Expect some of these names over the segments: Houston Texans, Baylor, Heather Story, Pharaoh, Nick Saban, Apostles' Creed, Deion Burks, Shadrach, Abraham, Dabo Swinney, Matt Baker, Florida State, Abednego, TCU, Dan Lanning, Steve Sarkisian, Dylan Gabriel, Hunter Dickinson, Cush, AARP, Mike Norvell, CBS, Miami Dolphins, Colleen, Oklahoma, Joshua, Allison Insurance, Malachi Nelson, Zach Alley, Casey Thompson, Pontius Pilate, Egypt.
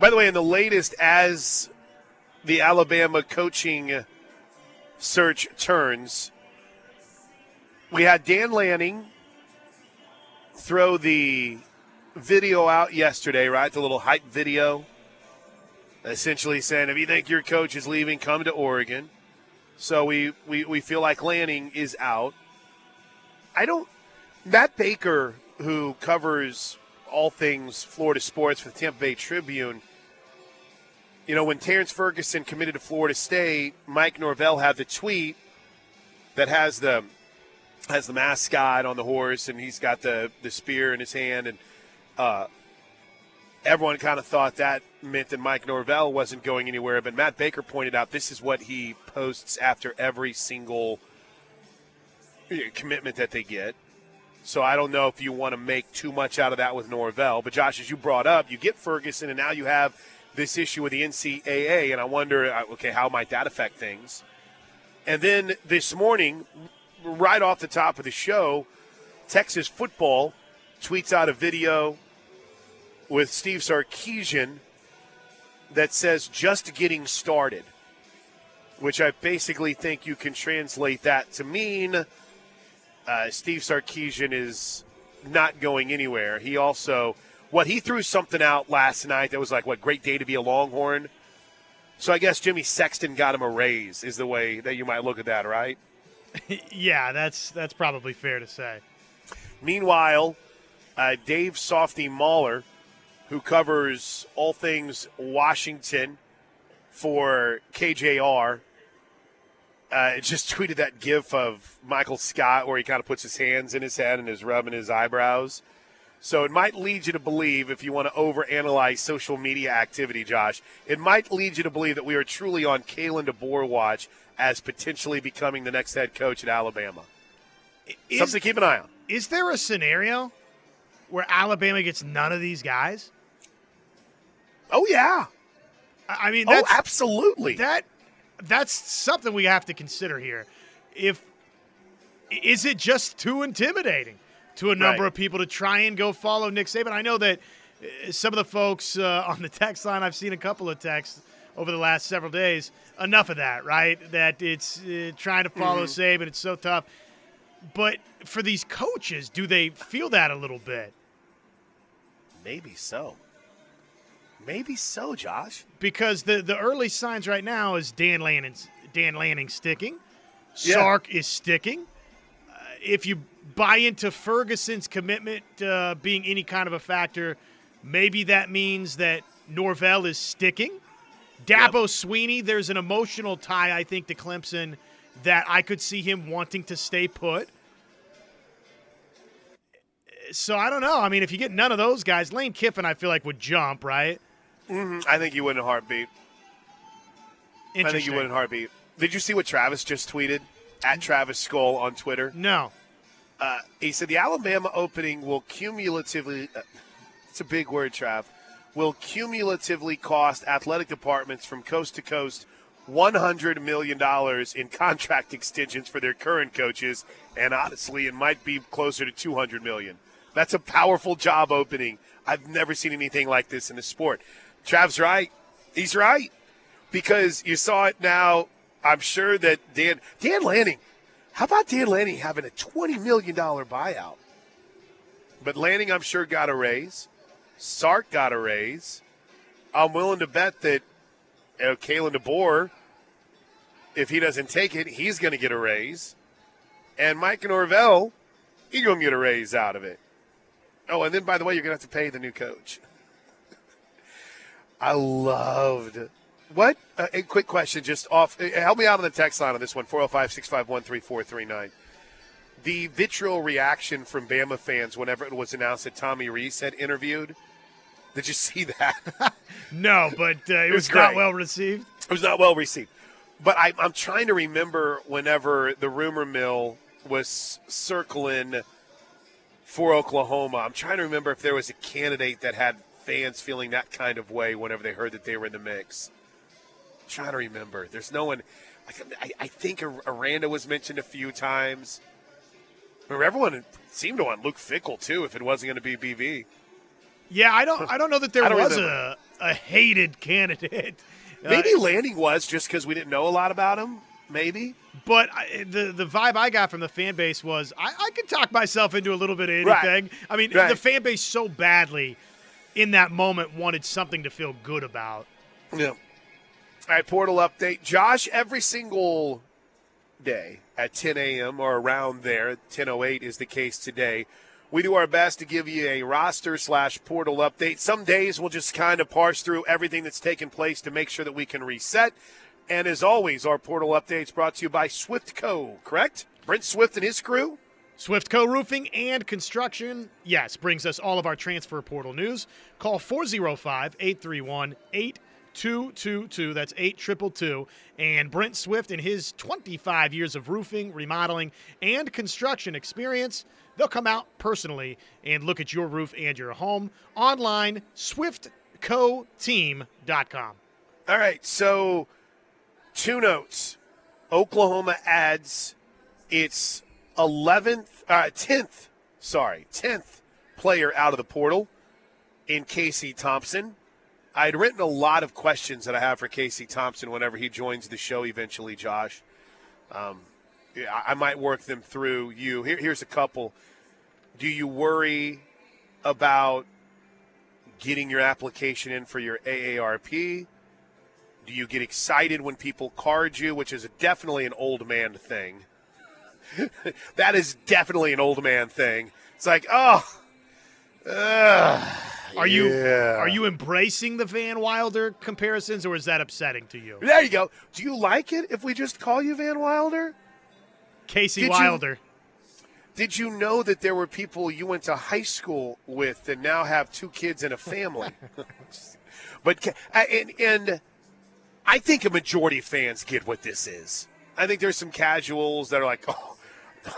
By the way, in the latest, as the Alabama coaching search turns, we had Dan Lanning throw the video out yesterday, right? The little hype video, essentially saying, if you think your coach is leaving, come to Oregon. So we feel like Lanning is out. Matt Baker, who covers all things Florida sports with Tampa Bay Tribune, you know, when Terrence Ferguson committed to Florida State, Mike Norvell had the tweet that has the mascot on the horse, and he's got the spear in his hand, and everyone kind of thought that meant that Mike Norvell wasn't going anywhere, but Matt Baker pointed out this is what he posts after every single commitment that they get. So I don't know if you want to make too much out of that with Norvell. But, Josh, as you brought up, you get Ferguson, and now you have this issue with the NCAA, and I wonder, okay, how might that affect things? And then this morning, right off the top of the show, Texas football tweets out a video with Steve Sarkisian that says, just getting started, which I basically think you can translate that to mean Steve Sarkisian is not going anywhere. He also, he threw something out last night that was like, great day to be a Longhorn. So I guess Jimmy Sexton got him a raise is the way that you might look at that, right? Yeah, that's probably fair to say. Meanwhile, Dave Softy Mahler, who covers all things Washington for KJR, just tweeted that gif of Michael Scott where he kind of puts his hands in his head and is rubbing his eyebrows. So it might lead you to believe, if you want to overanalyze social media activity, Josh, it might lead you to believe that we are truly on Kalen DeBoer watch as potentially becoming the next head coach at Alabama. Something to keep an eye on. Is there a scenario where Alabama gets none of these guys? Oh, yeah. I mean, that's, absolutely. That's something we have to consider here. Is it just too intimidating to a number of people to try and go follow Nick Saban? I know that some of the folks on the text line, I've seen a couple of texts over the last several days, enough of that, right? That it's trying to follow Saban, it's so tough. But for these coaches, do they feel that a little bit? Maybe so. Maybe so, Josh. Because the early signs right now is Dan Lanning sticking. Yeah. Sark is sticking. If you buy into Ferguson's commitment being any kind of a factor, maybe that means that Norvell is sticking. Dabo Swinney, there's an emotional tie, I think, to Clemson that I could see him wanting to stay put. So I don't know. I mean, if you get none of those guys, Lane Kiffin, I feel like, would jump, right? I think you would in a heartbeat. I think you would in a heartbeat. Did you see what Travis just tweeted? At Travis Skull on Twitter? No. He said the Alabama opening will cumulatively – it's a big word, Trav – will cumulatively cost athletic departments from coast to coast $100 million in contract extensions for their current coaches, and honestly, it might be closer to $200 million. That's a powerful job opening. I've never seen anything like this in the sport. Trav's right. He's right. Because you saw it now. I'm sure that Dan Lanning, how about Dan Lanning having a $20 million buyout? But Lanning, I'm sure, got a raise. Sark got a raise. I'm willing to bet that Kalen DeBoer, if he doesn't take it, he's going to get a raise. And Mike Norvell, he's going to get a raise out of it. Oh, and then, by the way, you're going to have to pay the new coach. I loved it. What? A quick question, just off. Help me out on the text line on this one, 405-651-3439. The vitriol reaction from Bama fans whenever it was announced that Tommy Rees had interviewed. Did you see that? No, but it was not well received. It was not well received. But I'm trying to remember whenever the rumor mill was circling for Oklahoma. I'm trying to remember if there was a candidate that had fans feeling that kind of way whenever they heard that they were in the mix. I'm trying to remember. There's no one. I think Aranda was mentioned a few times. But everyone seemed to want Luke Fickell, too, if it wasn't going to be BV. Yeah, I don't know that there was a a hated candidate. Maybe Lanning was, just because we didn't know a lot about him. Maybe. But the vibe I got from the fan base was I could talk myself into a little bit of anything. Right. I mean, the fan base so badly in that moment wanted something to feel good about. Yeah. All right, portal update. Josh, every single day at 10 a.m. or around there, 10:08 is the case today, we do our best to give you a roster/portal update. Some days we'll just kind of parse through everything that's taken place to make sure that we can reset. And as always, our portal updates brought to you by SwiftCo, correct? Brent Swift and his crew? SwiftCo Roofing and Construction, yes, brings us all of our transfer portal news. Call 405-831-8222. That's 8222. And Brent Swift and his 25 years of roofing, remodeling, and construction experience, they'll come out personally and look at your roof and your home. Online, swiftcoteam.com. All right, so... 2 notes. Oklahoma adds its 10th player out of the portal in Casey Thompson. I had written a lot of questions that I have for Casey Thompson whenever he joins the show eventually, Josh. I might work them through you. Here's a couple. Do you worry about getting your application in for your AARP? Do you get excited when people card you, which is definitely an old man thing? That is definitely an old man thing. It's like, Are you embracing the Van Wilder comparisons, or is that upsetting to you? There you go. Do you like it if we just call you Van Wilder? Casey Wilder. Did you know that there were people you went to high school with that now have 2 kids and a family? But I think a majority of fans get what this is. I think there's some casuals that are like, oh,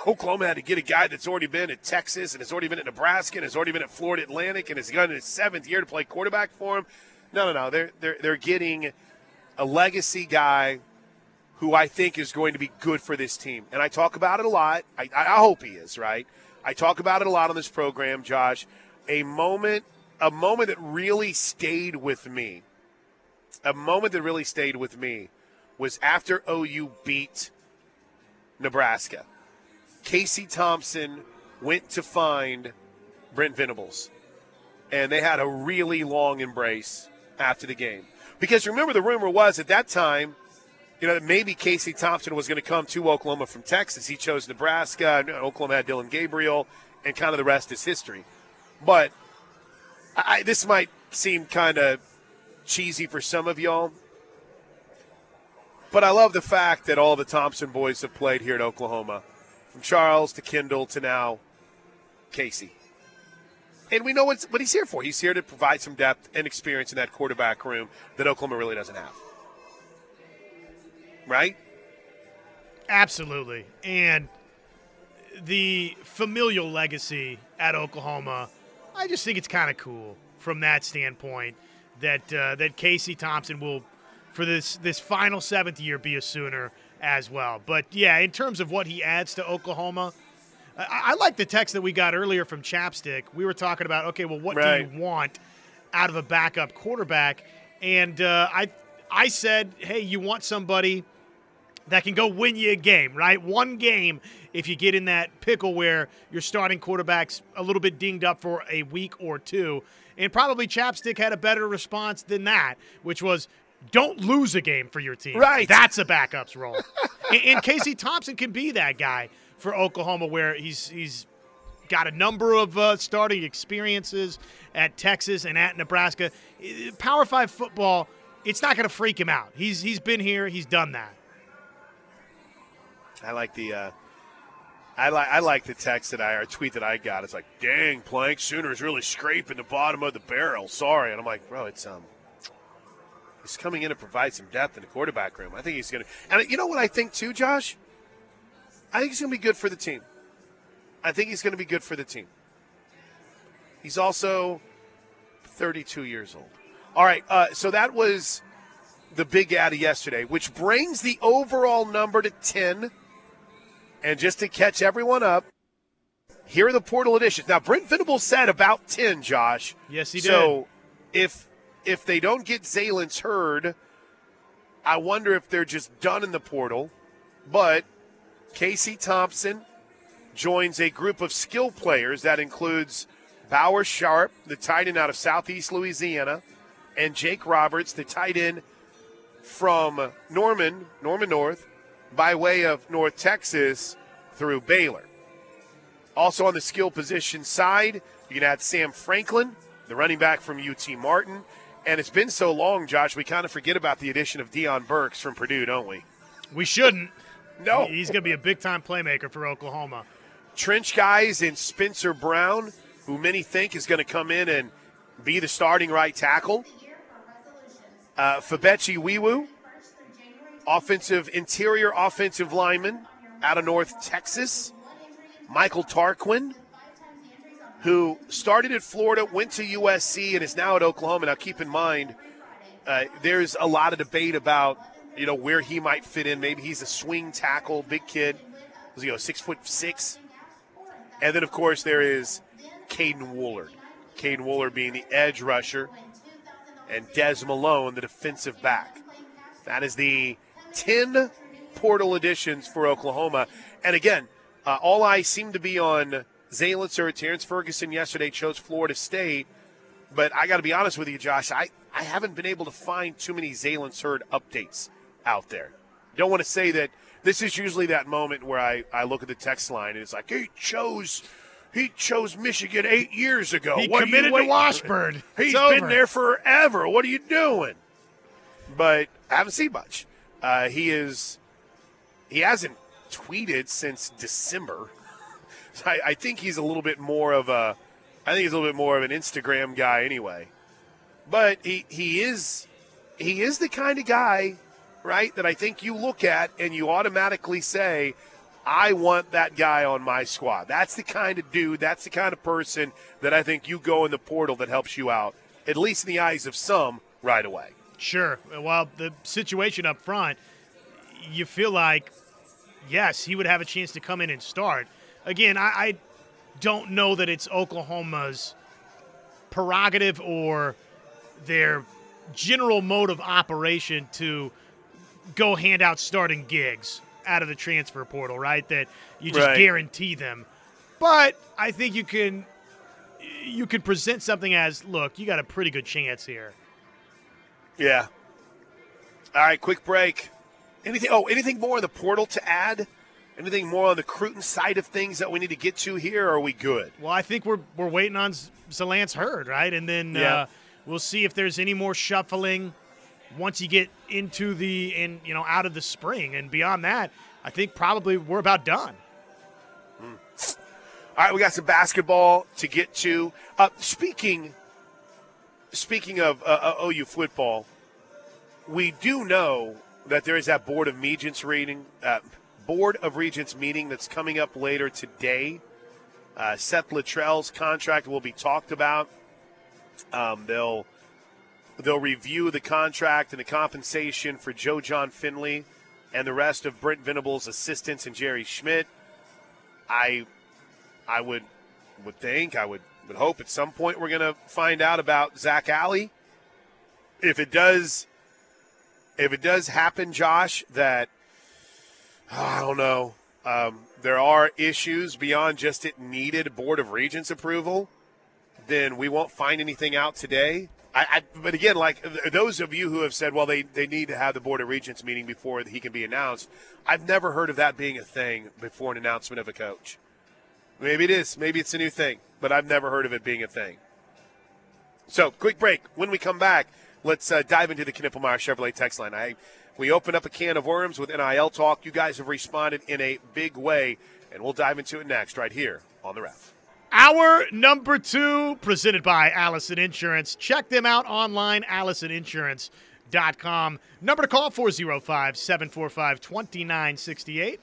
Oklahoma had to get a guy that's already been at Texas and has already been at Nebraska and has already been at Florida Atlantic and has gone in his 7th year to play quarterback for him. No. They're getting a legacy guy who I think is going to be good for this team. And I talk about it a lot. I hope he is, right? I talk about it a lot on this program, Josh. A moment that really stayed with me. A moment that really stayed with me was after OU beat Nebraska. Casey Thompson went to find Brent Venables, and they had a really long embrace after the game. Because remember, the rumor was at that time, that maybe Casey Thompson was going to come to Oklahoma from Texas. He chose Nebraska. Oklahoma had Dylan Gabriel, and kind of the rest is history. But this might seem kind of cheesy for some of y'all, but I love the fact that all the Thompson boys have played here at Oklahoma, from Charles to Kendall to now Casey, and we know what he's here for. He's here to provide some depth and experience in that quarterback room that Oklahoma really doesn't have, right? Absolutely. And the familial legacy at Oklahoma, I just think it's kind of cool from that standpoint. That Casey Thompson will, for this final 7th year, be a Sooner as well. But, yeah, in terms of what he adds to Oklahoma, I like the text that we got earlier from Chapstick. We were talking about, okay, well, what do you want out of a backup quarterback? And I said, hey, you want somebody that can go win you a game, right? One game if you get in that pickle where your starting quarterback's a little bit dinged up for a week or two. And probably Chapstick had a better response than that, which was, don't lose a game for your team. Right. That's a backup's role. And Casey Thompson can be that guy for Oklahoma, where he's got a number of starting experiences at Texas and at Nebraska. Power 5 football, it's not going to freak him out. He's been here. He's done that. I like the I like the text tweet that I got. It's like, dang, Plank, Sooners really scraping the bottom of the barrel. Sorry. And I'm like, bro, it's he's coming in to provide some depth in the quarterback room. I think he's going to – and you know what I think too, Josh? I think he's going to be good for the team. He's also 32 years old. All right, so that was the big out of yesterday, which brings the overall number to 10. And just to catch everyone up, here are the portal editions. Now, Brent Venables said about 10, Josh. Yes, he did. So if if they don't get Zalance Heard, I wonder if they're just done in the portal. But Casey Thompson joins a group of skill players that includes Bauer Sharp, the tight end out of Southeast Louisiana, and Jake Roberts, the tight end from Norman North, by way of North Texas through Baylor. Also on the skill position side, you can add Sam Franklin, the running back from UT Martin. And it's been so long, Josh, we kind of forget about the addition of Deion Burks from Purdue, don't we? We shouldn't. No. He's going to be a big-time playmaker for Oklahoma. Trench guys in Spencer Brown, who many think is going to come in and be the starting right tackle. Fabechi Wiwu, interior offensive lineman out of North Texas. Michael Tarquin, who started at Florida, went to USC, and is now at Oklahoma. Now, keep in mind, there's a lot of debate about, you know, where he might fit in. Maybe he's a swing tackle, big kid, 6'6". And then, of course, there is Caden Woolard. Caden Woolard being the edge rusher, and Des Malone, the defensive back. That is the 10 portal additions for Oklahoma. And again, all eyes seem to be on Zalance or Terrence Ferguson. Yesterday chose Florida State. But I got to be honest with you, Josh, I haven't been able to find too many Zalance Heard updates out there. Don't want to say that this is usually that moment where I look at the text line and it's like, he chose Michigan 8 years ago. He committed to Washburn. He's been there forever. What are you doing? But I haven't seen much. He hasn't tweeted since December. So I think he's a little bit more of a an Instagram guy anyway. But he is the kind of guy, right, that I think you look at and you automatically say, I want that guy on my squad. That's the kind of dude, that's the kind of person that I think you go in the portal that helps you out, at least in the eyes of some, right away. Sure. Well, the situation up front, you feel like, yes, he would have a chance to come in and start. Again, I don't know that it's Oklahoma's prerogative or their general mode of operation to go hand out starting gigs out of the transfer portal, right? That you just guarantee them. But I think you can present something as, look, you got a pretty good chance here. Yeah. All right, quick break. Anything more on the portal to add? Anything more on the Cruton side of things that we need to get to here, or are we good? Well, I think we're waiting on Zalance Heard, right? And then we'll see if there's any more shuffling once you get into the out of the spring. And beyond that, I think probably we're about done. All right, we got some basketball to get to. Speaking of OU football, we do know that there is that Board of Regents reading. Board of Regents meeting that's coming up later today. Seth Luttrell's contract will be talked about. They'll review the contract and the compensation for Joe John Finley and the rest of Brent Venables' assistants and Jerry Schmidt. I would hope at some point we're going to find out about Zach Alley. If it does happen, Josh, that I don't know. There are issues beyond just it needed Board of Regents approval. Then we won't find anything out today. But again, like those of you who have said, well, they need to have the Board of Regents meeting before he can be announced. I've never heard of that being a thing before an announcement of a coach. Maybe it is. Maybe it's a new thing. But I've never heard of it being a thing. So, quick break. When we come back, let's dive into the Knippelmeyer Chevrolet text line. We open up a can of worms with NIL talk. You guys have responded in a big way, and we'll dive into it next right here on The Ref. Hour number 2 presented by Allison Insurance. Check them out online, allisoninsurance.com. Number to call, 405-745-2968.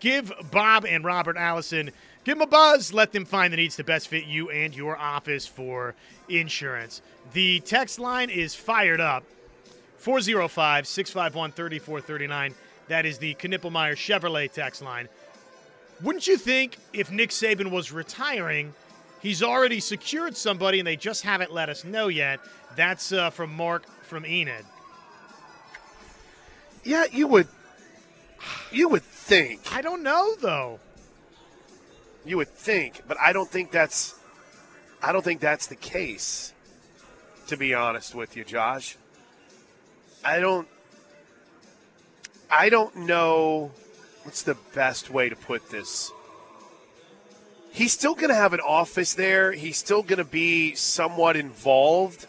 Give Bob and Robert Allison, give them a buzz. Let them find the needs to best fit you and your office for insurance. The text line is fired up. 405-651-3439. That is the Knippelmeyer Chevrolet text line. Wouldn't you think if Nick Saban was retiring, he's already secured somebody, and they just haven't let us know yet. That's from Mark from Enid. Yeah, you would think. I don't know, though. You would think, but I don't think that's the case, to be honest with you, Josh. I don't know what's the best way to put this. He's still going to have an office there. He's still going to be somewhat involved.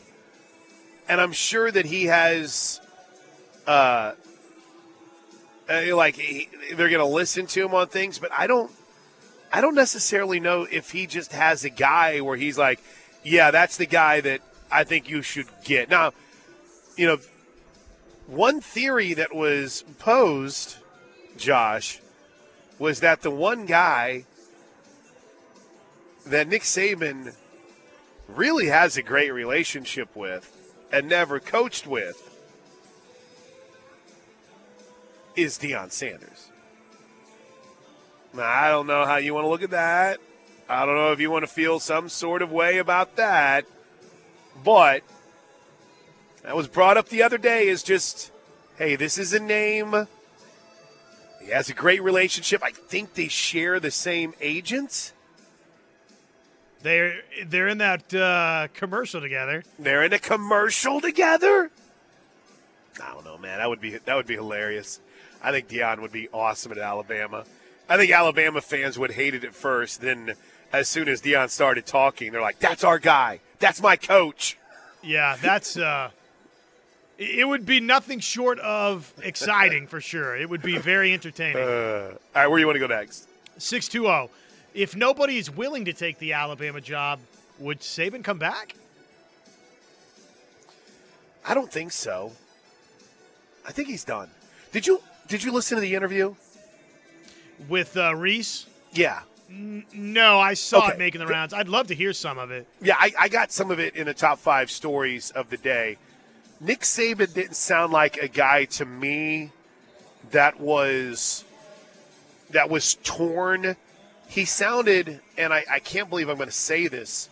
And I'm sure that he has they're going to listen to him on things, but I don't necessarily know if he just has a guy where he's like, yeah, that's the guy that I think you should get. Now, you know, one theory that was posed, Josh, was that the one guy that Nick Saban really has a great relationship with and never coached with is Deion Sanders. Now, I don't know how you want to look at that. I don't know if you want to feel some sort of way about that. But that was brought up the other day as just, hey, this is a name. He has a great relationship. I think they share the same agent. They're in that commercial together. They're in a commercial together? I don't know, man. That would be hilarious. I think Deion would be awesome at Alabama. I think Alabama fans would hate it at first. Then as soon as Deion started talking, they're like, that's our guy. That's my coach. Yeah, that's it would be nothing short of exciting for sure. It would be very entertaining. All right, where do you want to go next? 620. If nobody is willing to take the Alabama job, would Saban come back? I don't think so. I think he's done. Did you listen to the interview? With Reese? Yeah. No, I saw it making the rounds. I'd love to hear some of it. Yeah, I got some of it in the top 5 stories of the day. Nick Saban didn't sound like a guy to me that was torn. He sounded, and I can't believe I'm going to say this,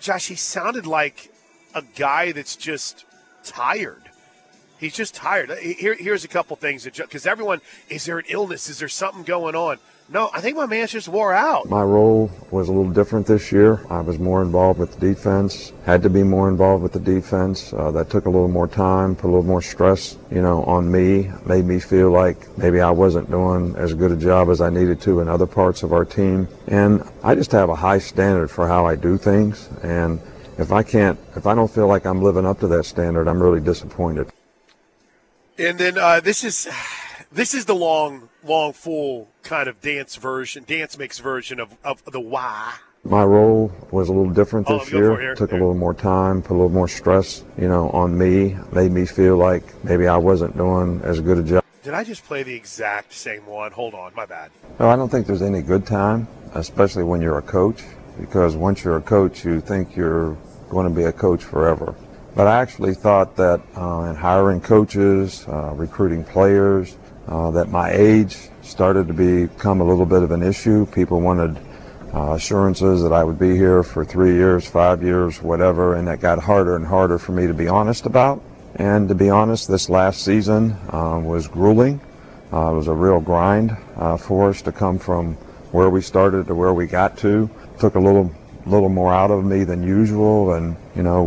Josh, he sounded like a guy that's just tired. He's just tired. Here's a couple things. Because everyone, is there an illness? Is there something going on? No, I think my man just wore out. My role was a little different this year. I was more involved with the defense, had to be more involved with the defense. That took a little more time, put a little more stress, on me, made me feel like maybe I wasn't doing as good a job as I needed to in other parts of our team. And I just have a high standard for how I do things. And if I don't feel like I'm living up to that standard, I'm really disappointed. And then this is the long, full kind of dance mix version of the why. My role was a little different this year. It took a little more time, put a little more stress, on me, made me feel like maybe I wasn't doing as good a job. Did I just play the exact same one? Hold on, my bad. No, I don't think there's any good time, especially when you're a coach, because once you're a coach, you think you're going to be a coach forever. But I actually thought that in hiring coaches, recruiting players, that my age started to become a little bit of an issue. People wanted assurances that I would be here for 3 years, 5 years, whatever, and that got harder and harder for me to be honest about. And to be honest, this last season was grueling. It was a real grind for us to come from where we started to where we got to. It took a little more out of me than usual, and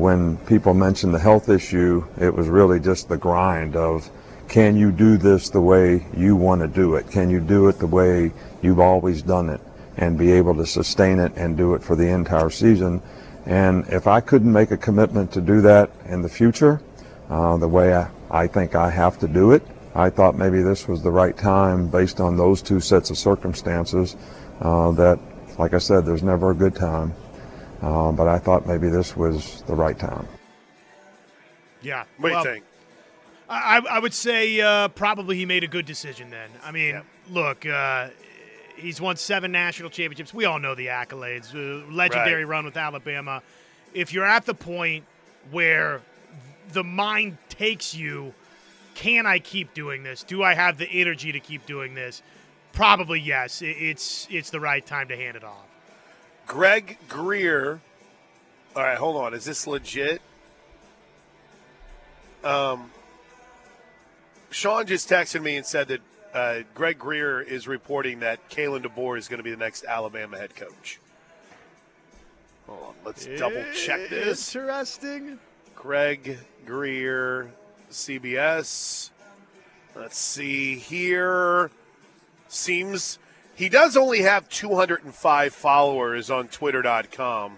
when people mentioned the health issue, it was really just the grind of, can you do this the way you want to do it? Can you do it the way you've always done it and be able to sustain it and do it for the entire season? And if I couldn't make a commitment to do that in the future, the way I think I have to do it, I thought maybe this was the right time based on those two sets of circumstances that, like I said, there's never a good time. But I thought maybe this was the right time. Yeah. What do you think? I would say probably he made a good decision then. I mean, Look, he's won 7 national championships. We all know the accolades. Legendary run with Alabama. If you're at the point where the mind takes you, can I keep doing this? Do I have the energy to keep doing this? Probably yes. It's the right time to hand it off. Greg Greer. All right, hold on. Is this legit? Sean just texted me and said that Greg Greer is reporting that Kalen DeBoer is going to be the next Alabama head coach. Hold on, let's double check this. Interesting. Greg Greer, CBS. Let's see here. Seems he does only have 205 followers on Twitter.com.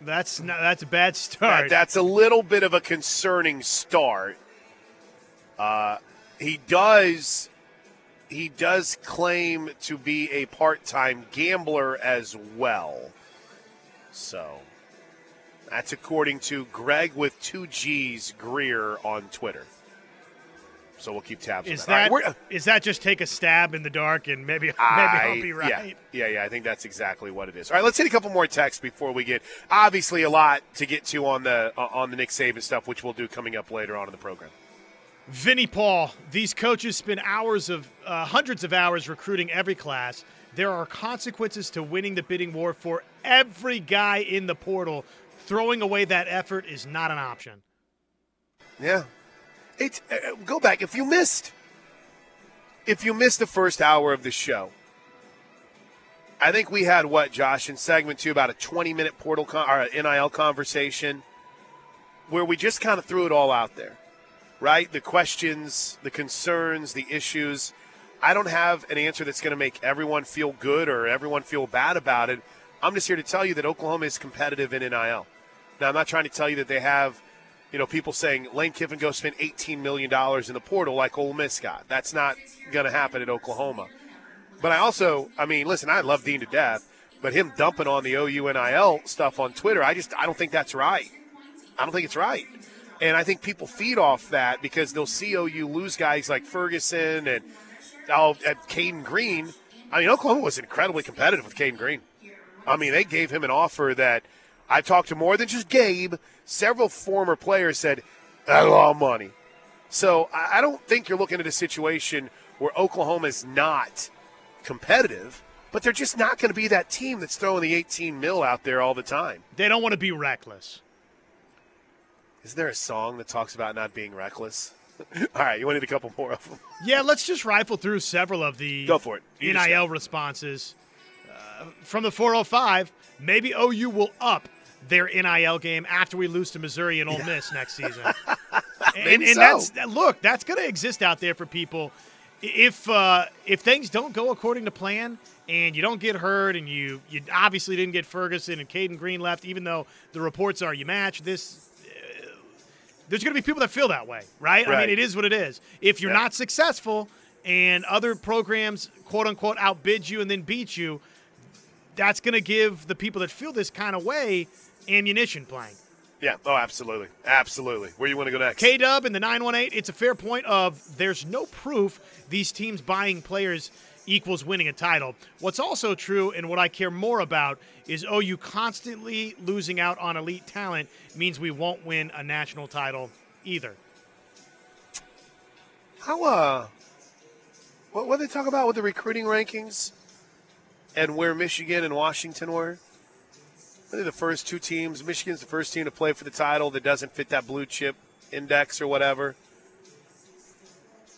That's a bad start. That's a little bit of a concerning start. He does claim to be a part-time gambler as well. So that's according to Greg with two G's Greer on Twitter. So we'll keep tabs on that. Is that just take a stab in the dark and maybe I'll be right? Yeah, I think that's exactly what it is. All right, let's hit a couple more texts before we get obviously a lot to get to on the Nick Saban stuff, which we'll do coming up later on in the program. Vinnie Paul, these coaches spend hundreds of hours recruiting every class. There are consequences to winning the bidding war for every guy in the portal. Throwing away that effort is not an option. Yeah. Go back. If you missed the first hour of the show, I think we had what, Josh, in segment 2, about a 20-minute portal or NIL conversation where we just kind of threw it all out there. Right? The questions, the concerns, the issues. I don't have an answer that's going to make everyone feel good or everyone feel bad about it. I'm just here to tell you that Oklahoma is competitive in NIL. Now, I'm not trying to tell you that they have, people saying Lane Kiffin go spend $18 million in the portal like Ole Miss got. That's not going to happen at Oklahoma. But I love Dean to death, but him dumping on the OU NIL stuff on Twitter, I don't think that's right. I don't think it's right. And I think people feed off that because they'll see OU lose guys like Ferguson and Caden Green. I mean, Oklahoma was incredibly competitive with Caden Green. I mean, they gave him an offer that I talked to more than just Gabe. Several former players said, a lot of money. So I don't think you're looking at a situation where Oklahoma's not competitive, but they're just not going to be that team that's throwing the 18 mil out there all the time. They don't want to be reckless. Isn't there a song that talks about not being reckless? All right, you wanted a couple more of them. Yeah, let's just rifle through several of the NIL responses. From the 405, maybe OU will up their NIL game after we lose to Missouri and Ole Miss next season. and so. That's going to exist out there for people. If things don't go according to plan and you don't get hurt and you obviously didn't get Ferguson and Caden Green left, even though the reports are you match this – there's going to be people that feel that way, right? I mean, it is what it is. If you're not successful and other programs, quote-unquote, outbid you and then beat you, that's going to give the people that feel this kind of way ammunition playing. Yeah, oh, absolutely. Absolutely. Where you want to go next? K-Dub in the 918, it's a fair point of there's no proof these teams buying players equals winning a title. What's also true and what I care more about is OU constantly losing out on elite talent means we won't win a national title either. What did they talk about with the recruiting rankings and where Michigan and Washington were? They're the first two teams. Michigan's the first team to play for the title that doesn't fit that blue chip index or whatever.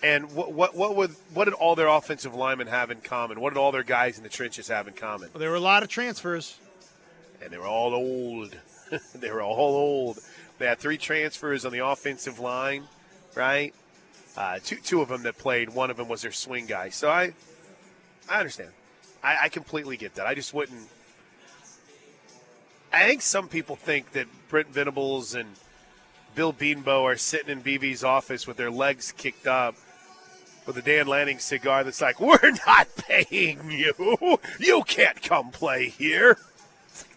And what did all their offensive linemen have in common? What did all their guys in the trenches have in common? Well, there were a lot of transfers. And they were all old. They had 3 transfers on the offensive line, right? Two of them that played. One of them was their swing guy. So I understand. I completely get that. I just wouldn't. I think some people think that Brent Venables and Bill Beanbo are sitting in BV's office with their legs kicked up with a Dan Lanning cigar that's like, we're not paying you. You can't come play here.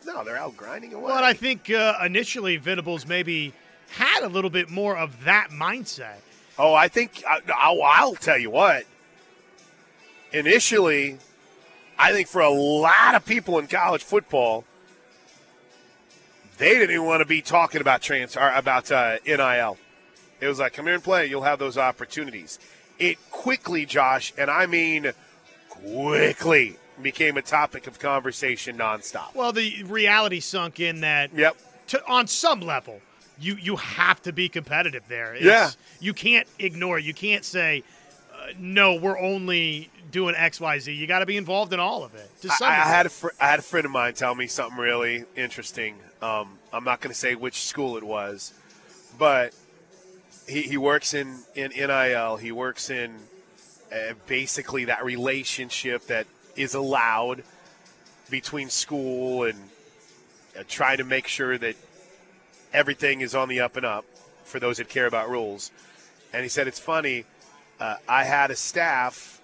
No, they're out grinding away. Well, and I think initially Venables maybe had a little bit more of that mindset. Oh, I think I'll tell you what. Initially, I think for a lot of people in college football, they didn't even want to be talking about NIL. It was like, come here and play. You'll have those opportunities. It quickly, Josh, and I mean quickly, became a topic of conversation nonstop. Well, the reality sunk in that on some level, you have to be competitive there. It's, you can't ignore it. You can't say, no, we're only doing X, Y, Z. You got to be involved in all of it. I had a friend of mine tell me something really interesting. I'm not going to say which school it was, but he works in NIL. He works in basically that relationship that is allowed between school and trying to make sure that everything is on the up and up for those that care about rules. And he said, it's funny, I had a staff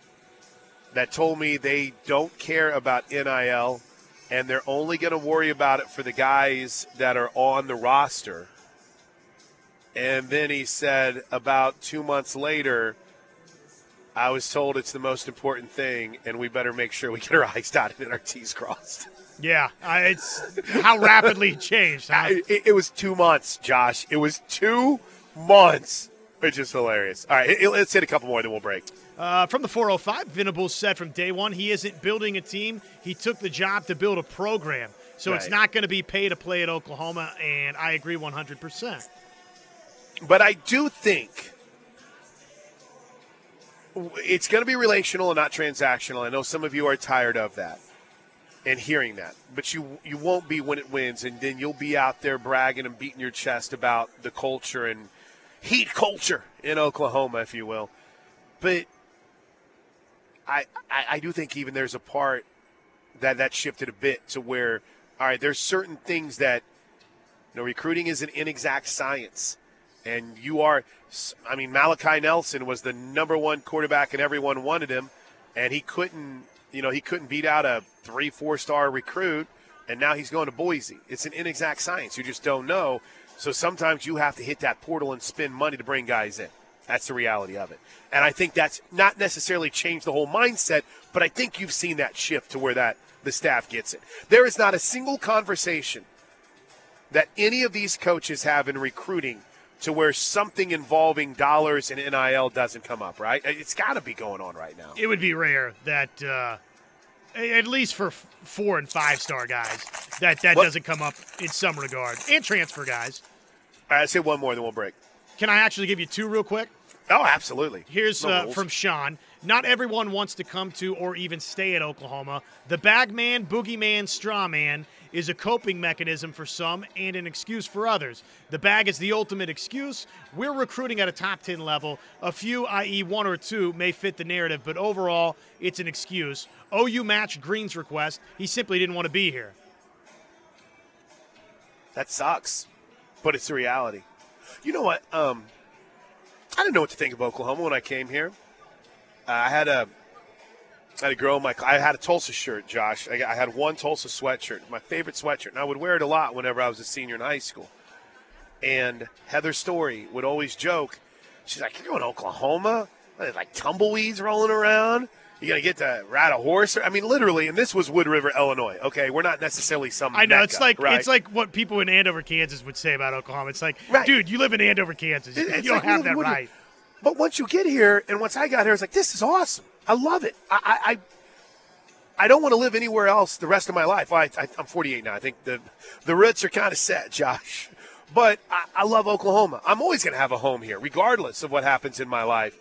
that told me they don't care about NIL and they're only going to worry about it for the guys that are on the roster. And then he said about 2 months later, I was told it's the most important thing and we better make sure we get our I's dotted and our T's crossed. Yeah, it's how rapidly it changed. Huh? It was 2 months, Josh. It was 2 months. Which is hilarious. All right, let's hit a couple more, then we'll break. From the 405, Venables said from day one he isn't building a team. He took the job to build a program. So right. It's not going to be pay to play at Oklahoma, and I agree 100%. But I do think it's going to be relational and not transactional. I know some of you are tired of that and hearing that. But you won't be when it wins, and then you'll be out there bragging and beating your chest about the culture and heat culture in Oklahoma, if you will. But I do think even there's a part that shifted a bit to where, all right, there's certain things that, you know, recruiting is an inexact science. And Malachi Nelson was the number one quarterback and everyone wanted him. And he couldn't beat out a 3-4-star recruit. And now he's going to Boise. It's an inexact science. You just don't know. So sometimes you have to hit that portal and spend money to bring guys in. That's the reality of it. And I think that's not necessarily changed the whole mindset, but I think you've seen that shift to where the staff gets it. There is not a single conversation that any of these coaches have in recruiting to where something involving dollars and NIL doesn't come up, right? It's got to be going on right now. It would be rare that at least for 4- and 5-star guys, that doesn't come up in some regard. And transfer guys. All right, let's hit one more, then we'll break. Can I actually give you two real quick? Oh, absolutely. Here's from Sean. Not everyone wants to come to or even stay at Oklahoma. The bagman, boogeyman, straw man is a coping mechanism for some and an excuse for others. The bag is the ultimate excuse. We're recruiting at a top 10 level. A few, i.e. one or two, may fit the narrative, but overall, it's an excuse. OU matched Green's request. He simply didn't want to be here. That sucks, but it's the reality. You know what? I didn't know what to think of Oklahoma when I came here. I had a girl in my class. I had a Tulsa shirt, Josh. I had one Tulsa sweatshirt, my favorite sweatshirt, and I would wear it a lot whenever I was a senior in high school. And Heather Story would always joke. She's like, "You're going to Oklahoma? There's like tumbleweeds rolling around. You're going to get to ride a horse?" I mean, literally, and this was Wood River, Illinois. Okay, we're not necessarily some I know, mecca, it's like right? It's like what people in Andover, Kansas would say about Oklahoma. It's like, right. Dude, you live in Andover, Kansas. You don't have that right. But once you get here, and once I got here, I was like, this is awesome. I love it. I don't want to live anywhere else the rest of my life. I'm 48 now. I think the roots are kind of set, Josh. But I love Oklahoma. I'm always going to have a home here, regardless of what happens in my life.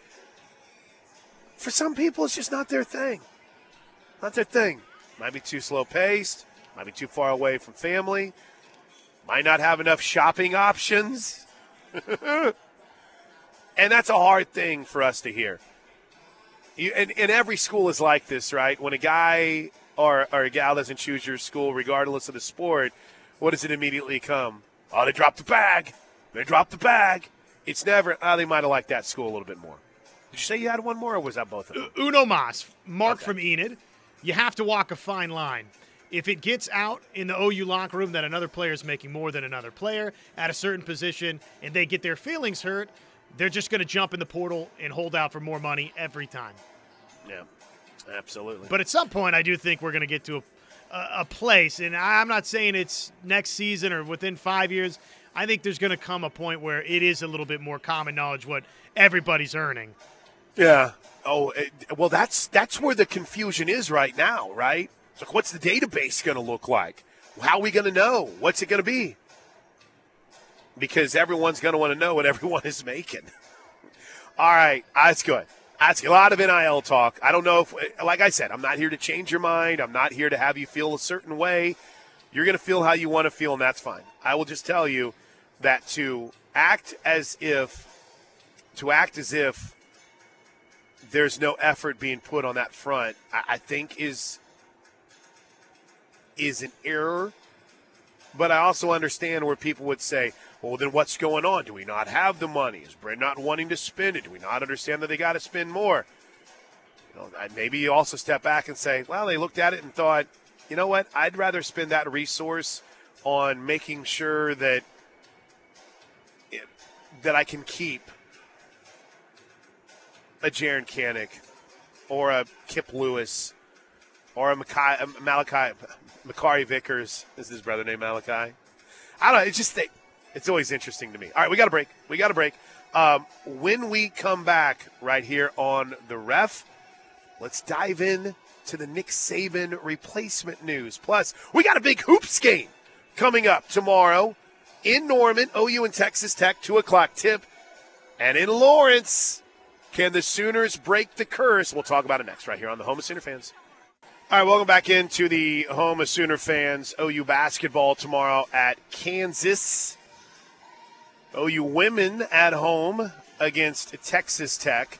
For some people, it's just not their thing. Not their thing. Might be too slow-paced. Might be too far away from family. Might not have enough shopping options. And that's a hard thing for us to hear. And every school is like this, right? When a guy or a gal doesn't choose your school, regardless of the sport, what does it immediately come? Oh, they dropped the bag. They dropped the bag. It's never, oh, they might have liked that school a little bit more. Did you say you had one more, or was that both of them? Uno Mas, Mark okay. From Enid. You have to walk a fine line. If it gets out in the OU locker room that another player is making more than another player at a certain position and they get their feelings hurt, they're just going to jump in the portal and hold out for more money every time. Yeah, absolutely. But at some point, I do think we're going to get to a place, and I'm not saying it's next season or within 5 years. I think there's going to come a point where it is a little bit more common knowledge what everybody's earning. Yeah. Oh, well, that's where the confusion is right now, right? It's like, what's the database going to look like? How are we going to know? What's it going to be? Because everyone's going to want to know what everyone is making. All right, that's good. That's a lot of NIL talk. I don't know if, like I said, I'm not here to change your mind. I'm not here to have you feel a certain way. You're going to feel how you want to feel, and that's fine. I will just tell you that to act as if there's no effort being put on that front, I think is an error. But I also understand where people would say, well, then what's going on? Do we not have the money? Is Brent not wanting to spend it? Do we not understand that they got to spend more? You know, maybe you also step back and say, well, they looked at it and thought, you know what, I'd rather spend that resource on making sure that I can keep a Jaron Kanick or a Kip Lewis or a Makari Vickers. Is his brother named Malachi? I don't know. It's just it's always interesting to me. All right, we got a break. When we come back right here on The Ref, let's dive in to the Nick Saban replacement news. Plus, we got a big hoops game coming up tomorrow in Norman, OU and Texas Tech, 2 o'clock tip. And in Lawrence, can the Sooners break the curse? We'll talk about it next right here on the Home of Sooner Fans. All right, welcome back into the Home of Sooner Fans. OU basketball tomorrow at Kansas. OU women at home against Texas Tech.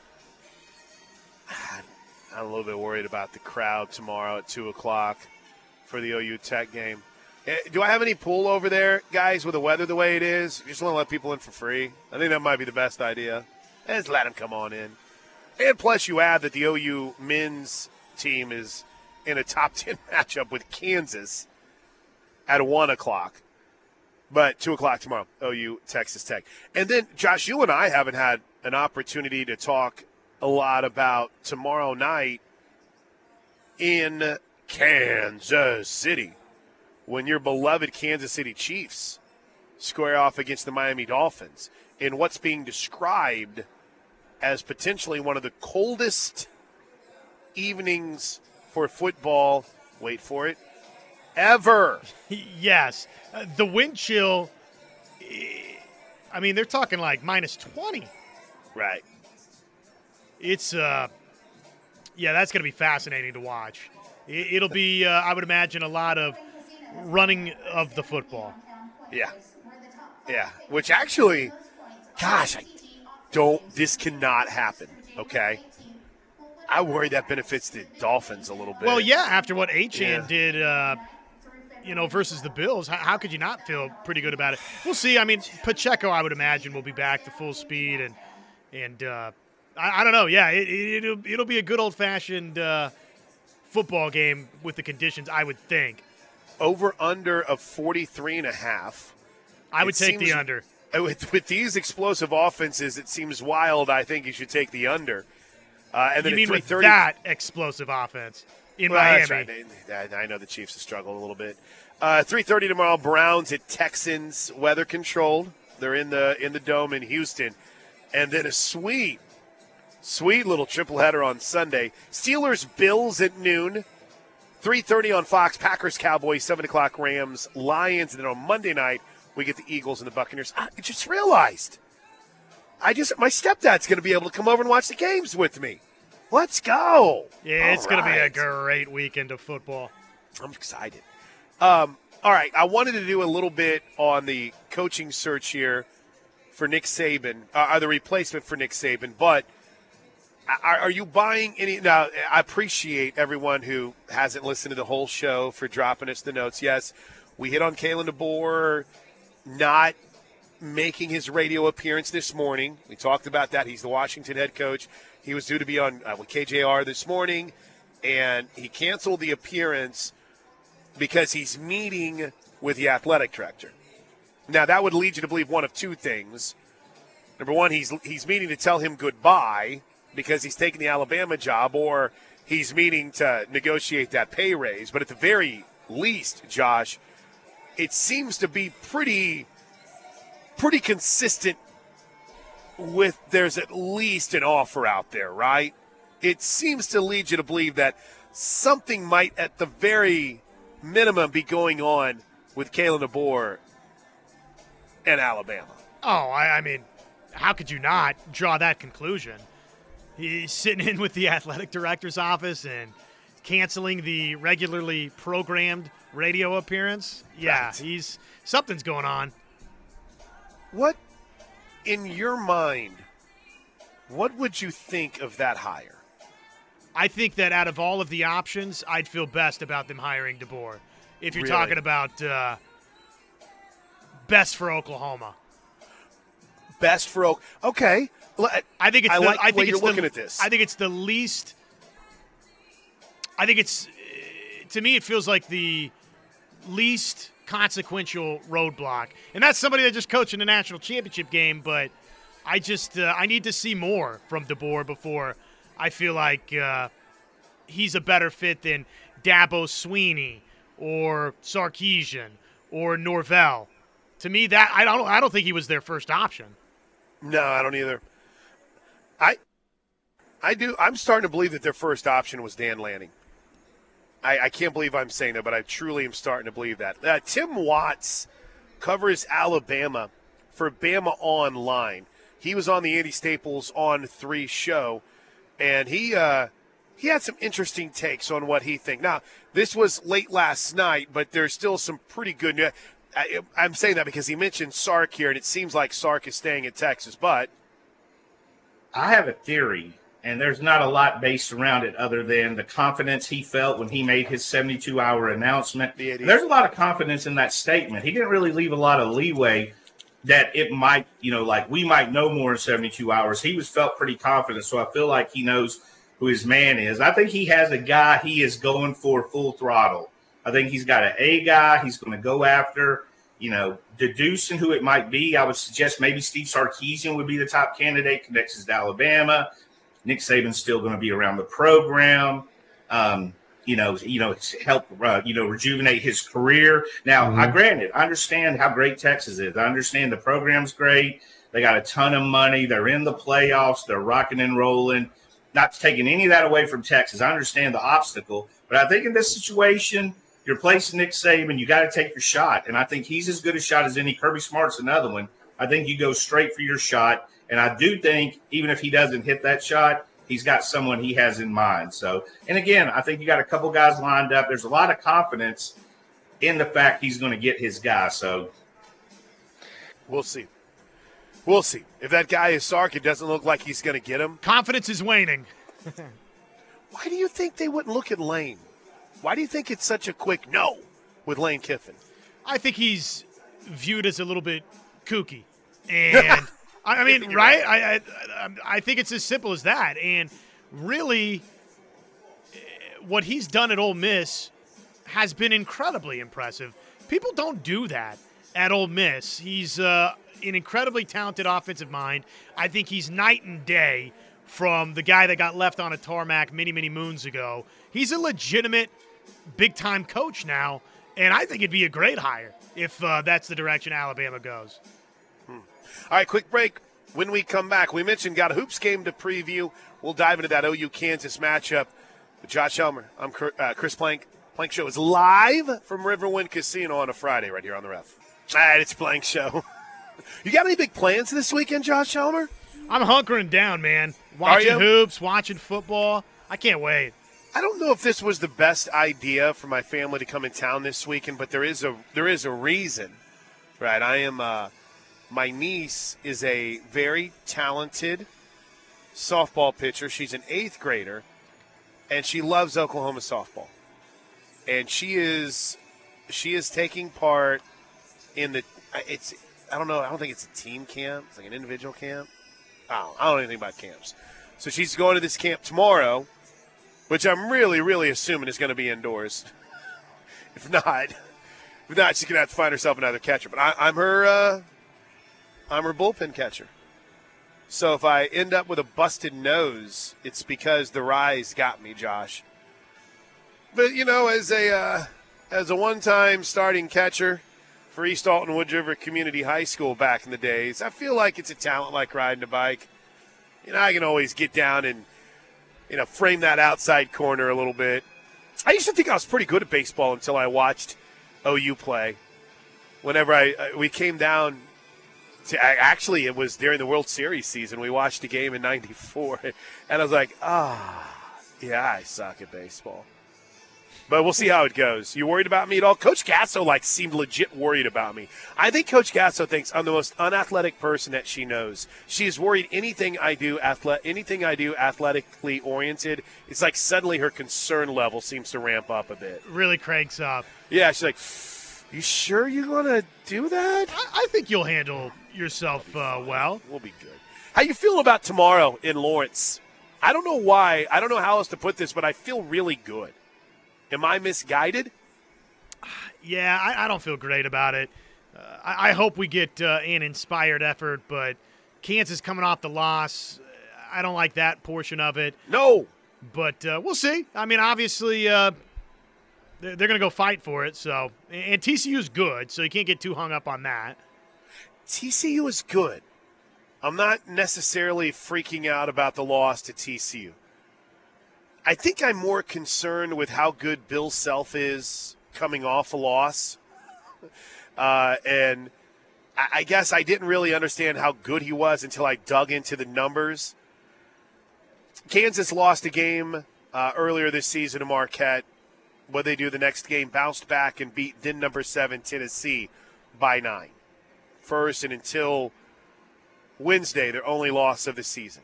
I'm a little bit worried about the crowd tomorrow at 2 o'clock for the OU Tech game. Do I have any pool over there, guys, with the weather the way it is? You just want to let people in for free? I think that might be the best idea. Just let them come on in. And plus you add that the OU men's team is in a top 10 matchup with Kansas at 1 o'clock. But 2 o'clock tomorrow, OU, Texas Tech. And then, Josh, you and I haven't had an opportunity to talk a lot about tomorrow night in Kansas City when your beloved Kansas City Chiefs square off against the Miami Dolphins in what's being described as potentially one of the coldest evenings for football, wait for it, ever. Yes. The wind chill, I mean, they're talking like minus 20. Right. It's, yeah, that's going to be fascinating to watch. It'll be, I would imagine, a lot of running of the football. Yeah. Yeah, which actually, gosh, this cannot happen, okay? I worry that benefits the Dolphins a little bit. Well, yeah, after what Achan did, versus the Bills, how could you not feel pretty good about it? We'll see. I mean, Pacheco, I would imagine, will be back to full speed, and I don't know. Yeah, it'll be a good old-fashioned football game with the conditions, I would think. Over-under of 43.5. I would take the under. With these explosive offenses, it seems wild. I think you should take the under. And then you mean with that explosive offense in Miami? That's right. I know the Chiefs have struggled a little bit. 3:30 tomorrow. Browns at Texans. Weather controlled. They're in the dome in Houston, and then a sweet little triple header on Sunday. Steelers Bills at noon. 3:30 on Fox. Packers Cowboys. 7 o'clock. Rams Lions, and then on Monday night we get the Eagles and the Buccaneers. I just realized. My stepdad's going to be able to come over and watch the games with me. Let's go. Yeah, it's going to be a great weekend of football. I'm excited. All right, I wanted to do a little bit on the coaching search here for Nick Saban, or the replacement for Nick Saban, but are you buying any – now, I appreciate everyone who hasn't listened to the whole show for dropping us the notes. Yes, we hit on Kalen DeBoer, not – making his radio appearance this morning. We talked about that. He's the Washington head coach. He was due to be on with KJR this morning, and he canceled the appearance because he's meeting with the athletic director. Now, that would lead you to believe one of two things. Number one, he's meeting to tell him goodbye because he's taking the Alabama job, or he's meeting to negotiate that pay raise. But at the very least, Josh, it seems to be pretty consistent with there's at least an offer out there, right? It seems to lead you to believe that something might at the very minimum be going on with Kalen DeBoer and Alabama. Oh, I mean, how could you not draw that conclusion? He's sitting in with the athletic director's office and canceling the regularly programmed radio appearance. Yeah, right. Something's going on. What, in your mind, what would you think of that hire? I think that out of all of the options, I'd feel best about them hiring DeBoer. If you're really talking about best for Oklahoma. Best for Oklahoma. Okay. I think it's the least – I think it's – to me it feels like the least consequential roadblock. And that's somebody that just coached in a national championship game, but I just I need to see more from DeBoer before I feel like he's a better fit than Dabo Sweeney or Sarkisian or Norvell. To me, that I don't think he was their first option. No, I don't either. I do. I'm starting to believe that their first option was Dan Lanning. I can't believe I'm saying that, but I truly am starting to believe that. Tim Watts covers Alabama for Bama Online. He was on the Andy Staples on 3 show, and he had some interesting takes on what he thinks. Now, this was late last night, but there's still some pretty good news. I'm saying that because he mentioned Sark here, and it seems like Sark is staying in Texas, but I have a theory, and there's not a lot based around it other than the confidence he felt when he made his 72-hour announcement. There's a lot of confidence in that statement. He didn't really leave a lot of leeway that it might, you know, like we might know more in 72 hours. He was felt pretty confident, so I feel like he knows who his man is. I think he has a guy he is going for full throttle. I think he's got an A guy he's going to go after. You know, deducing who it might be, I would suggest maybe Steve Sarkisian would be the top candidate, connects us to Alabama. Nick Saban's still going to be around the program. Help, rejuvenate his career. Now, I understand how great Texas is. I understand the program's great. They got a ton of money. They're in the playoffs. They're rocking and rolling. Not taking any of that away from Texas. I understand the obstacle. But I think in this situation, you're placing Nick Saban, you got to take your shot. And I think he's as good a shot as any. Kirby Smart's another one. I think you go straight for your shot. And I do think even if he doesn't hit that shot, he's got someone he has in mind. So, and again, I think you got a couple guys lined up. There's a lot of confidence in the fact he's going to get his guy. So we'll see. We'll see. If that guy is Sark, it doesn't look like he's going to get him. Confidence is waning. Why do you think they wouldn't look at Lane? Why do you think it's such a quick no with Lane Kiffin? I think he's viewed as a little bit kooky. And, I mean, right? I think it's as simple as that. And really, what he's done at Ole Miss has been incredibly impressive. People don't do that at Ole Miss. He's an incredibly talented offensive mind. I think he's night and day from the guy that got left on a tarmac many, many moons ago. He's a legitimate big-time coach now, and I think it'd be a great hire if that's the direction Alabama goes. All right, quick break. When we come back, we mentioned got a hoops game to preview. We'll dive into that OU-Kansas matchup with Josh Elmer. I'm Chris Plank. Plank Show is live from Riverwind Casino on a Friday right here on the Ref. All right, it's Plank Show. You got any big plans this weekend, Josh Elmer? I'm hunkering down, man. Watching hoops, watching football. I can't wait. I don't know if this was the best idea for my family to come in town this weekend, but there is a reason, right? I am my niece is a very talented softball pitcher. She's an 8th grader, and she loves Oklahoma softball. And she is taking part in I don't think it's a team camp. It's like an individual camp. I don't know anything about camps. So she's going to this camp tomorrow, which I'm really, really assuming is going to be indoors. If not, she's going to have to find herself another catcher. But I'm her bullpen catcher. So if I end up with a busted nose, it's because the rise got me, Josh. But, you know, as a one-time starting catcher for East Alton Wood River Community High School back in the days. I feel like it's a talent like riding a bike. You know, I can always get down and, you know, frame that outside corner a little bit. I used to think I was pretty good at baseball until I watched OU play. Whenever we came down to, actually it was during the World Series season, we watched a game in 94, and I was like, yeah, I suck at baseball. But we'll see how it goes. You worried about me at all? Coach Gasso, seemed legit worried about me. I think Coach Gasso thinks I'm the most unathletic person that she knows. She is worried anything I do athletically oriented. It's like suddenly her concern level seems to ramp up a bit. Really cranks up. Yeah, she's like, you sure you're going to do that? I think you'll handle yourself well. We'll be good. How you feel about tomorrow in Lawrence? I don't know why. I don't know how else to put this, but I feel really good. Am I misguided? Yeah, I don't feel great about it. I hope we get an inspired effort, but Kansas coming off the loss, I don't like that portion of it. No. But we'll see. I mean, obviously, they're going to go fight for it. So, and TCU is good, so you can't get too hung up on that. TCU is good. I'm not necessarily freaking out about the loss to TCU. I think I'm more concerned with how good Bill Self is coming off a loss. And I guess I didn't really understand how good he was until I dug into the numbers. Kansas lost a game earlier this season to Marquette. What they do the next game, bounced back and beat then number 7 Tennessee by 9. First and until Wednesday, their only loss of the season.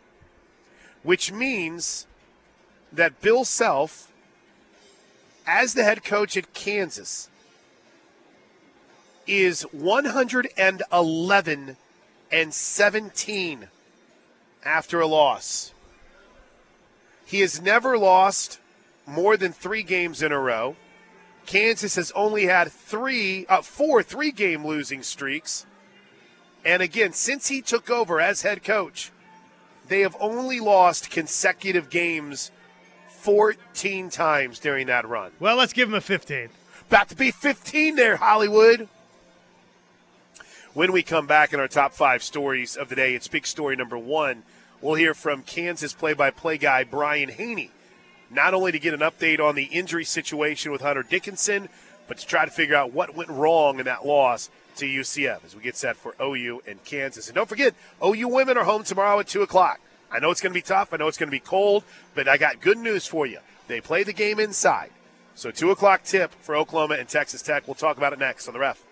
Which means that Bill Self, as the head coach at Kansas, is 111-17 after a loss. He has never lost more than 3 games in a row. Kansas has only had 4 three-game losing streaks. And again, since he took over as head coach, they have only lost consecutive games 14 times during that run. Well, let's give him a 15. About to be 15 there, Hollywood. When we come back in our top 5 stories of the day, it's big story number 1. We'll hear from Kansas play-by-play guy Brian Haney, not only to get an update on the injury situation with Hunter Dickinson, but to try to figure out what went wrong in that loss to UCF as we get set for OU and Kansas. And don't forget, OU women are home tomorrow at 2 o'clock. I know it's going to be tough. I know it's going to be cold, but I got good news for you. They play the game inside. So 2 o'clock tip for Oklahoma and Texas Tech. We'll talk about it next on The Ref.